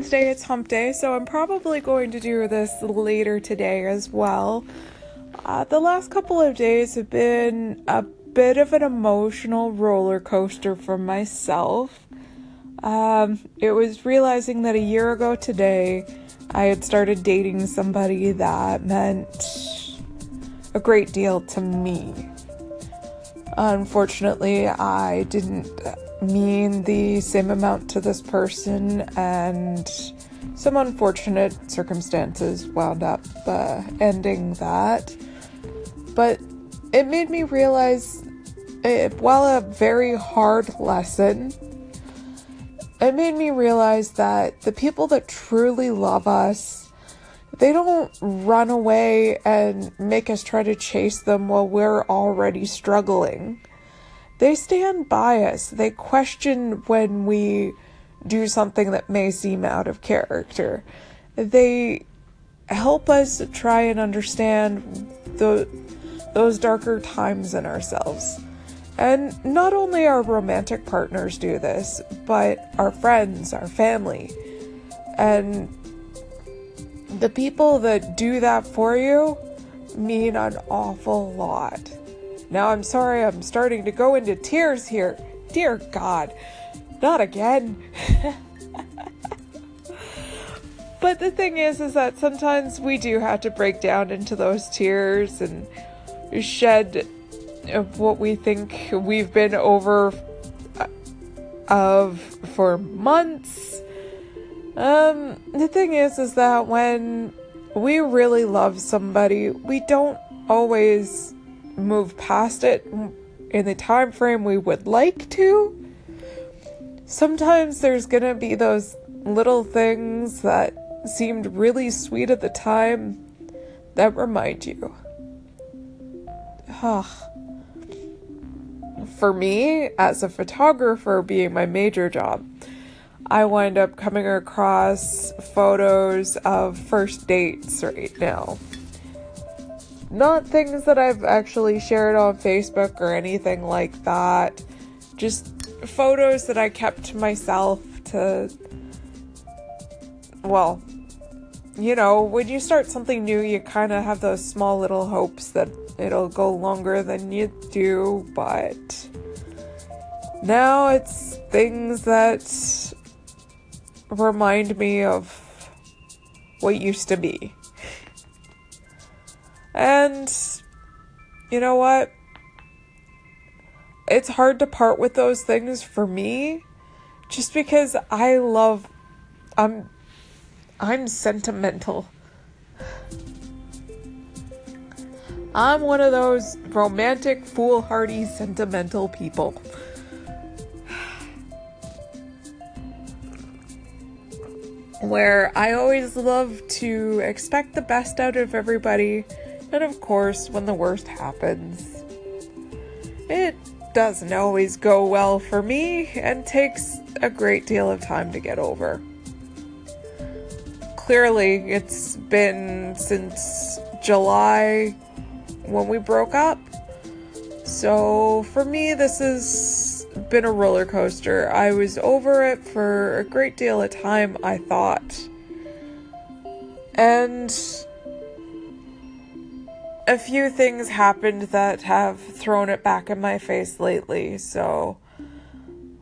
Wednesday, it's hump day, so I'm probably going to do this later today as well. The last couple of days have been a bit of an emotional roller coaster for myself. It was realizing that a year ago today, I had started dating somebody that meant a great deal to me. Unfortunately, I didn't mean the same amount to this person, and some unfortunate circumstances wound up ending that. But it made me realize, a very hard lesson, it made me realize that the people that truly love us, they don't run away and make us try to chase them while we're already struggling. They stand by us. They question when we do something that may seem out of character. They help us try and understand those darker times in ourselves. And not only our romantic partners do this, but our friends, our family. And the people that do that for you mean an awful lot. Now, I'm sorry, I'm starting to go into tears here. Dear God, not again. But the thing is that sometimes we do have to break down into those tears and shed what we think we've been over of for months. The thing is that when we really love somebody, we don't always move past it in the time frame we would like to. Sometimes there's gonna be those little things that seemed really sweet at the time that remind you. For me, as a photographer being my major job, I wind up coming across photos of first dates right now. Not things that I've actually shared on Facebook or anything like that. Just photos that I kept to myself to... Well, you know, when you start something new, you kind of have those small little hopes that it'll go longer than you do, but now it's things that remind me of what used to be. And you know what? It's hard to part with those things for me, just because I'm sentimental. I'm one of those romantic, foolhardy, sentimental people. Where I always love to expect the best out of everybody, and of course, when the worst happens, it doesn't always go well for me and takes a great deal of time to get over. Clearly, it's been since July when we broke up. So for me, this has been a roller coaster. I was over it for a great deal of time, I thought. And a few things happened that have thrown it back in my face lately. So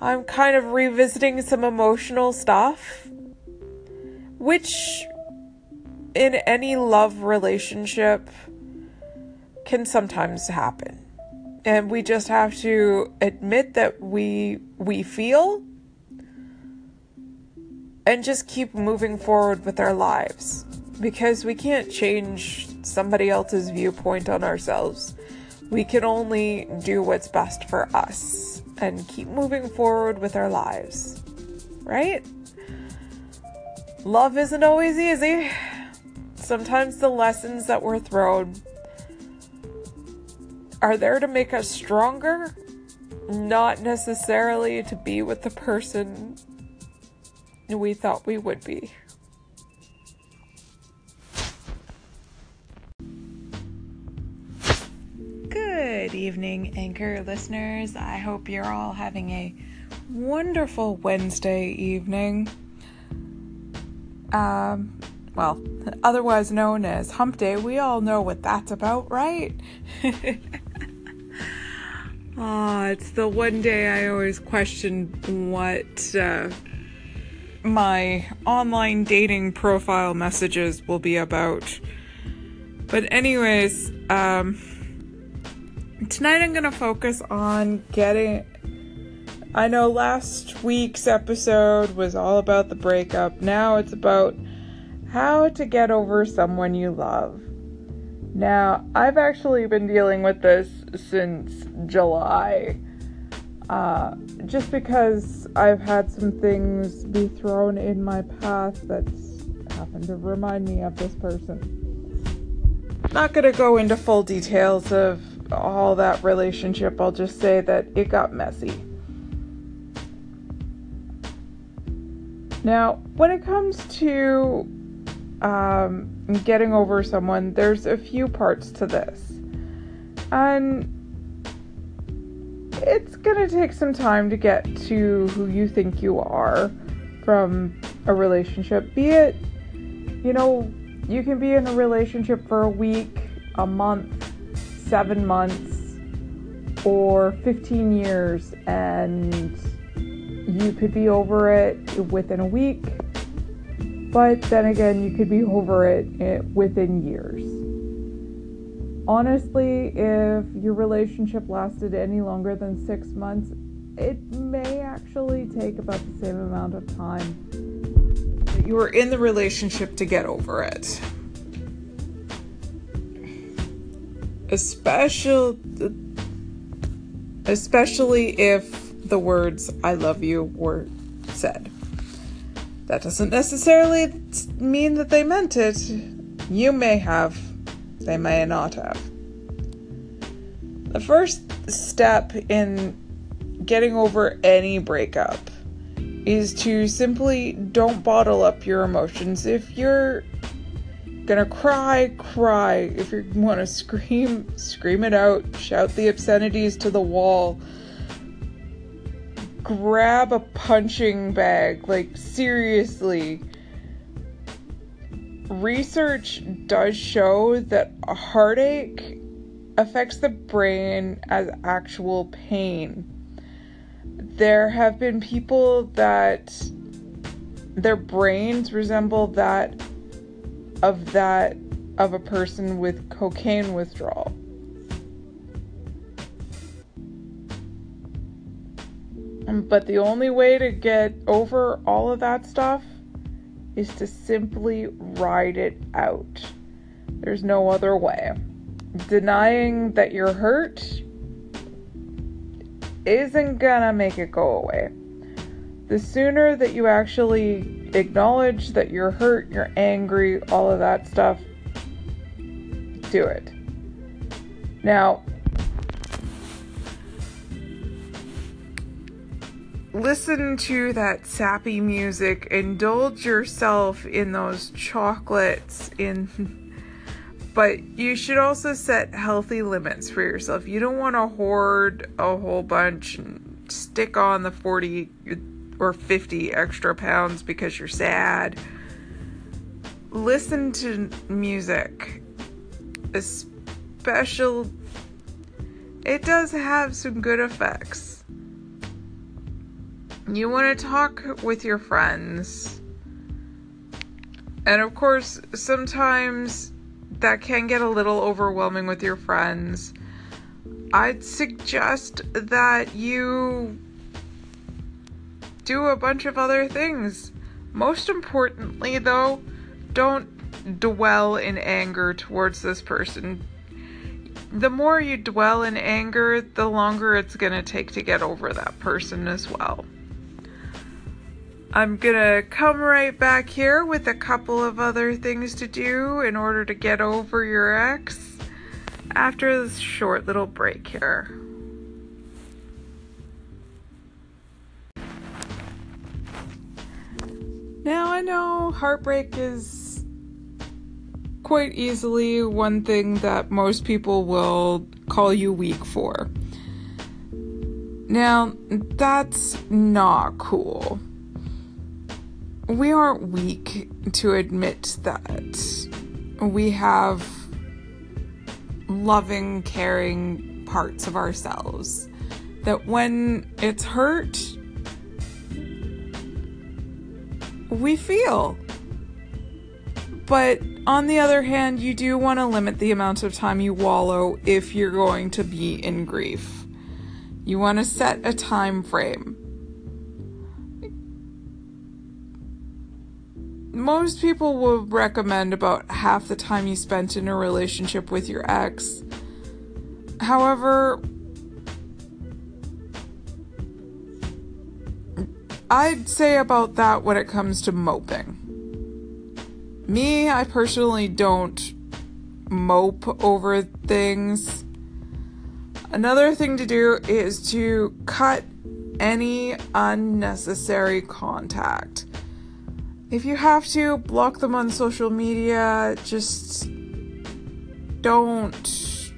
I'm kind of revisiting some emotional stuff, which in any love relationship can sometimes happen. And we just have to admit that we feel and just keep moving forward with our lives, because we can't change somebody else's viewpoint on ourselves. We can only do what's best for us and keep moving forward with our lives, right? Love isn't always easy. Sometimes the lessons that we're thrown are there to make us stronger, not necessarily to be with the person we thought we would be. Good evening, Anchor listeners. I hope you're all having a wonderful Wednesday evening. well, otherwise known as Hump Day. We all know what that's about, right? Oh, it's the one day I always question what my online dating profile messages will be about. But anyways, tonight I'm going to focus on getting... I know last week's episode was all about the breakup. Now it's about how to get over someone you love. Now, I've actually been dealing with this since July, just because I've had some things be thrown in my path that's happened to remind me of this person. Not going to go into full details of all that relationship. I'll just say that it got messy. Now, when it comes to getting over someone, there's a few parts to this, and it's gonna take some time to get to who you think you are from a relationship. Be it, you know, you can be in a relationship for a week, a month, 7 months, or 15 years, and you could be over it within a week. But then again, you could be over it within years. Honestly, if your relationship lasted any longer than 6 months, it may actually take about the same amount of time that you were in the relationship to get over it. Especially if the words, "I love you," were said. That doesn't necessarily mean that they meant it. You may have, they may not have. The first step in getting over any breakup is to simply don't bottle up your emotions. If you're gonna cry. If you want to scream it out. Shout the obscenities to the wall. Grab a punching bag, like seriously. Research does show that a heartache affects the brain as actual pain. There have been people that their brains resemble that of a person with cocaine withdrawal. But the only way to get over all of that stuff is to simply ride it out. There's no other way. Denying that you're hurt isn't gonna make it go away. The sooner that you actually acknowledge that you're hurt, you're angry, all of that stuff, do it. Now, listen to that sappy music, indulge yourself in those chocolates, but you should also set healthy limits for yourself. You don't want to hoard a whole bunch and stick on the 40 or 50 extra pounds because you're sad. Listen to music, especially, it does have some good effects. You want to talk with your friends. And of course, sometimes that can get a little overwhelming with your friends. I'd suggest that you do a bunch of other things. Most importantly, though, don't dwell in anger towards this person. The more you dwell in anger, the longer it's going to take to get over that person as well. I'm gonna come right back here with a couple of other things to do in order to get over your ex after this short little break here. Now, I know heartbreak is quite easily one thing that most people will call you weak for. Now, that's not cool. we aren't weak to admit that we have loving, caring parts of ourselves. That when it's hurt, we feel. But on the other hand, you do want to limit the amount of time you wallow if you're going to be in grief. You want to set a time frame. Most people will recommend about half the time you spent in a relationship with your ex. However, I'd say about that when it comes to moping. Me, I personally don't mope over things. Another thing to do is to cut any unnecessary contact. If you have to, block them on social media. Just don't.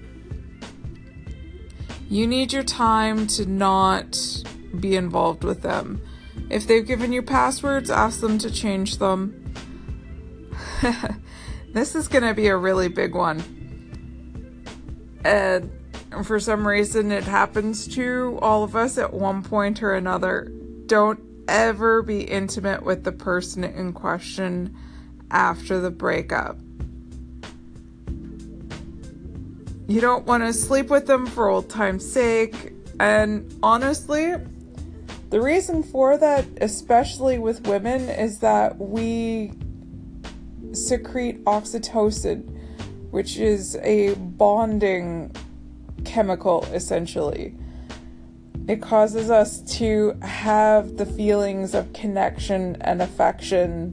You need your time to not be involved with them. If they've given you passwords, ask them to change them. This is going to be a really big one. And for some reason, it happens to all of us at one point or another. Don't ever be intimate with the person in question after the breakup. You don't want to sleep with them for old time's sake. And honestly, the reason for that, especially with women, is that we secrete oxytocin, which is a bonding chemical, essentially. It causes us to have the feelings of connection and affection,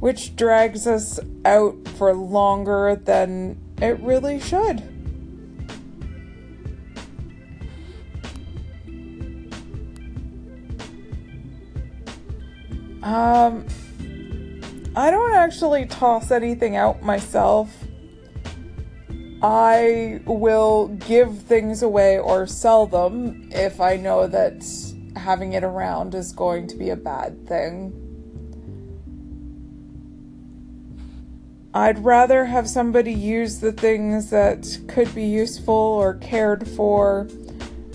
which drags us out for longer than it really should. I don't actually toss anything out myself. I will give things away or sell them if I know that having it around is going to be a bad thing. I'd rather have somebody use the things that could be useful or cared for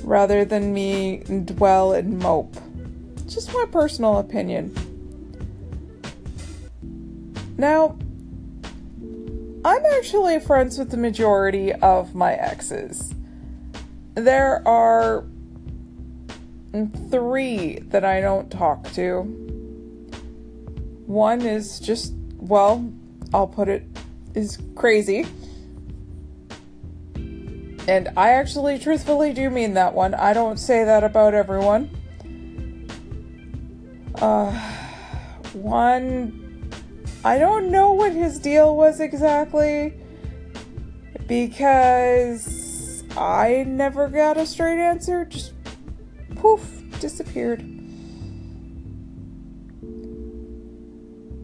rather than me dwell and mope. Just my personal opinion. Now, I'm actually friends with the majority of my exes. There are 3 that I don't talk to. One is just, well, I'll put it, is crazy. And I actually truthfully do mean that one. I don't say that about everyone. One, I don't know what his deal was exactly, because I never got a straight answer. Just poof, disappeared.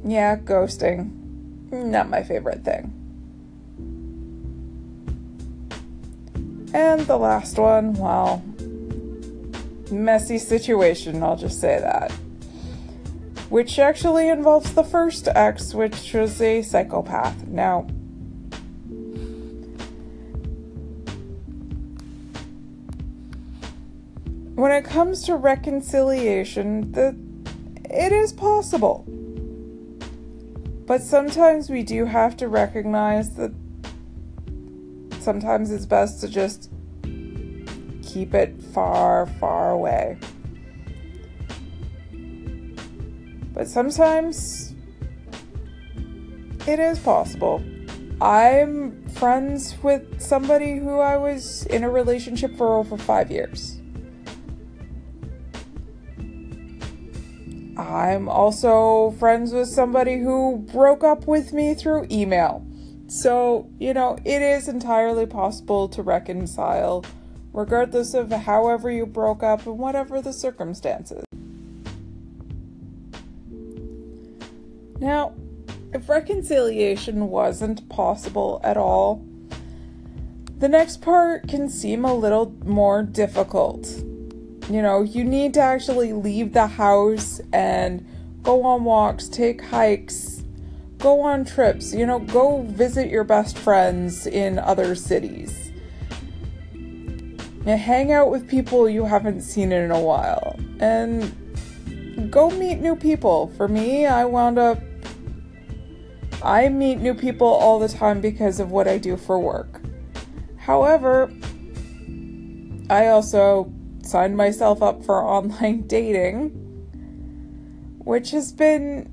Yeah, ghosting. Not my favorite thing. And the last one, well, messy situation, I'll just say that. Which actually involves the first ex, which was a psychopath. Now, when it comes to reconciliation, it is possible. But sometimes we do have to recognize that sometimes it's best to just keep it far, far away. But sometimes it is possible. I'm friends with somebody who I was in a relationship for over 5 years. I'm also friends with somebody who broke up with me through email. So, you know, it is entirely possible to reconcile, regardless of however you broke up and whatever the circumstances. Now, if reconciliation wasn't possible at all, the next part can seem a little more difficult. You know, you need to actually leave the house and go on walks, take hikes, go on trips, you know, go visit your best friends in other cities. Now, hang out with people you haven't seen in a while and go meet new people. For me, I meet new people all the time because of what I do for work. However, I also signed myself up for online dating, which has been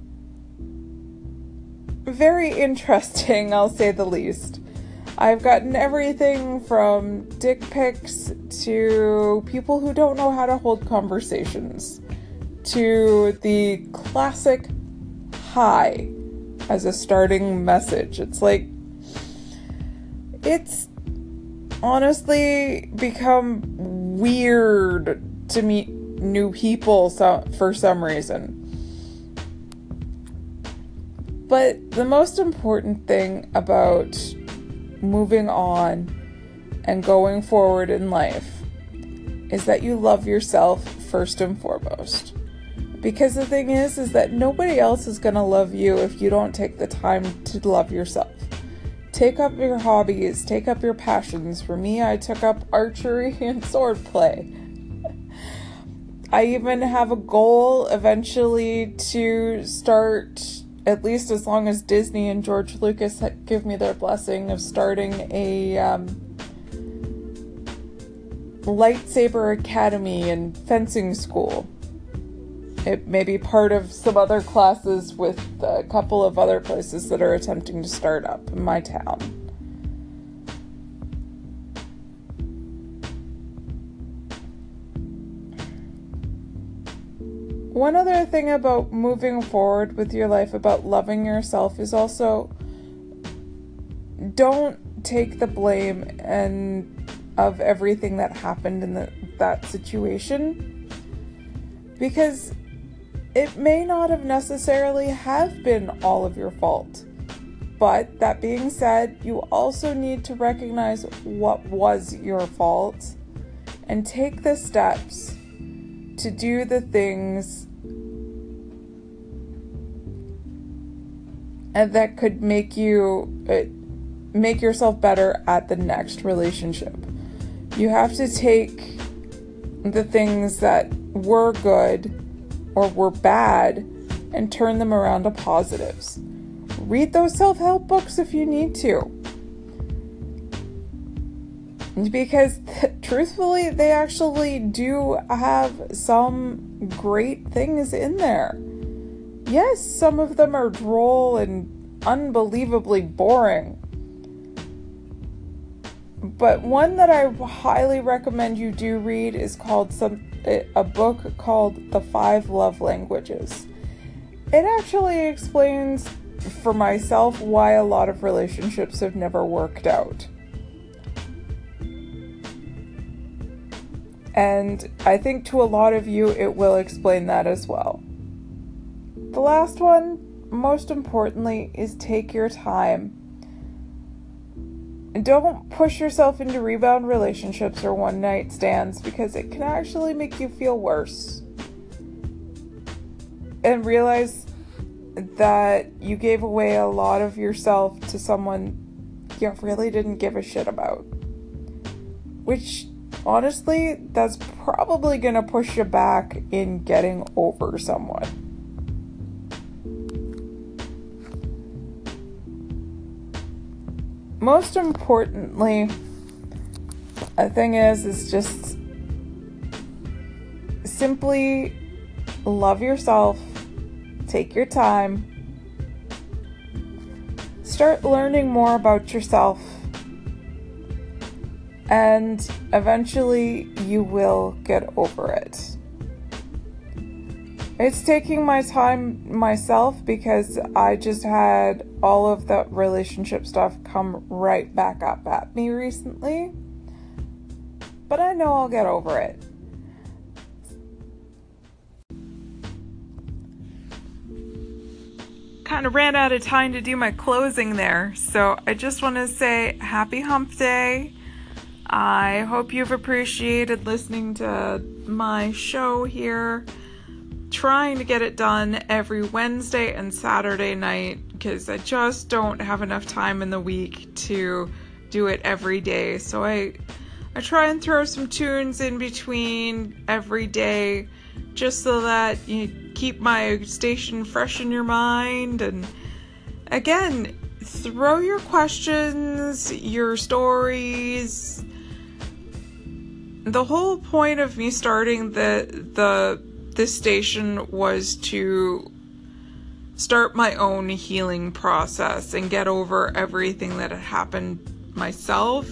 very interesting, I'll say the least. I've gotten everything from dick pics to people who don't know how to hold conversations to the classic hi as a starting message. It's like, it's honestly become weird to meet new people for some reason. But the most important thing about moving on and going forward in life is that you love yourself first and foremost. Because the thing is that nobody else is going to love you if you don't take the time to love yourself. Take up your hobbies, take up your passions. For me, I took up archery and swordplay. I even have a goal eventually to start, at least as long as Disney and George Lucas give me their blessing, of starting a lightsaber academy and fencing school. It may be part of some other classes with a couple of other places that are attempting to start up in my town. One other thing about moving forward with your life, about loving yourself, is also don't take the blame of everything that happened in that situation, because it may not have necessarily been all of your fault. But that being said, you also need to recognize what was your fault and take the steps to do the things and that could make yourself better at the next relationship. You have to take the things that were good or were bad and turn them around to positives. Read those self-help books if you need to. Because truthfully, they actually do have some great things in there. Yes, some of them are droll and unbelievably boring. But one that I highly recommend you do read is called a book called The Five Love Languages. It actually explains for myself why a lot of relationships have never worked out. And I think to a lot of you, it will explain that as well. The last one, most importantly, is take your time. Don't push yourself into rebound relationships or one-night stands, because it can actually make you feel worse. And realize that you gave away a lot of yourself to someone you really didn't give a shit about. Which, honestly, that's probably going to push you back in getting over someone. Most importantly, the thing is just simply love yourself, take your time, start learning more about yourself, and eventually you will get over it. It's taking my time myself, because I just had all of that relationship stuff come right back up at me recently. But I know I'll get over it. Kind of ran out of time to do my closing there. So I just want to say happy hump day. I hope you've appreciated listening to my show here. trying to get it done every Wednesday and Saturday night because I just don't have enough time in the week to do it every day. So I try and throw some tunes in between every day just so that you keep my station fresh in your mind. And again, throw your questions, your stories. The whole point of me starting this station was to start my own healing process and get over everything that had happened myself,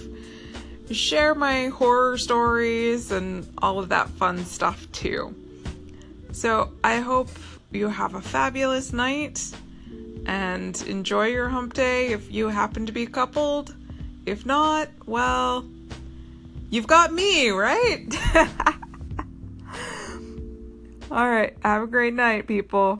share my horror stories and all of that fun stuff too. So I hope you have a fabulous night and enjoy your hump day if you happen to be coupled. If not, well, you've got me, right? All right, have a great night, people.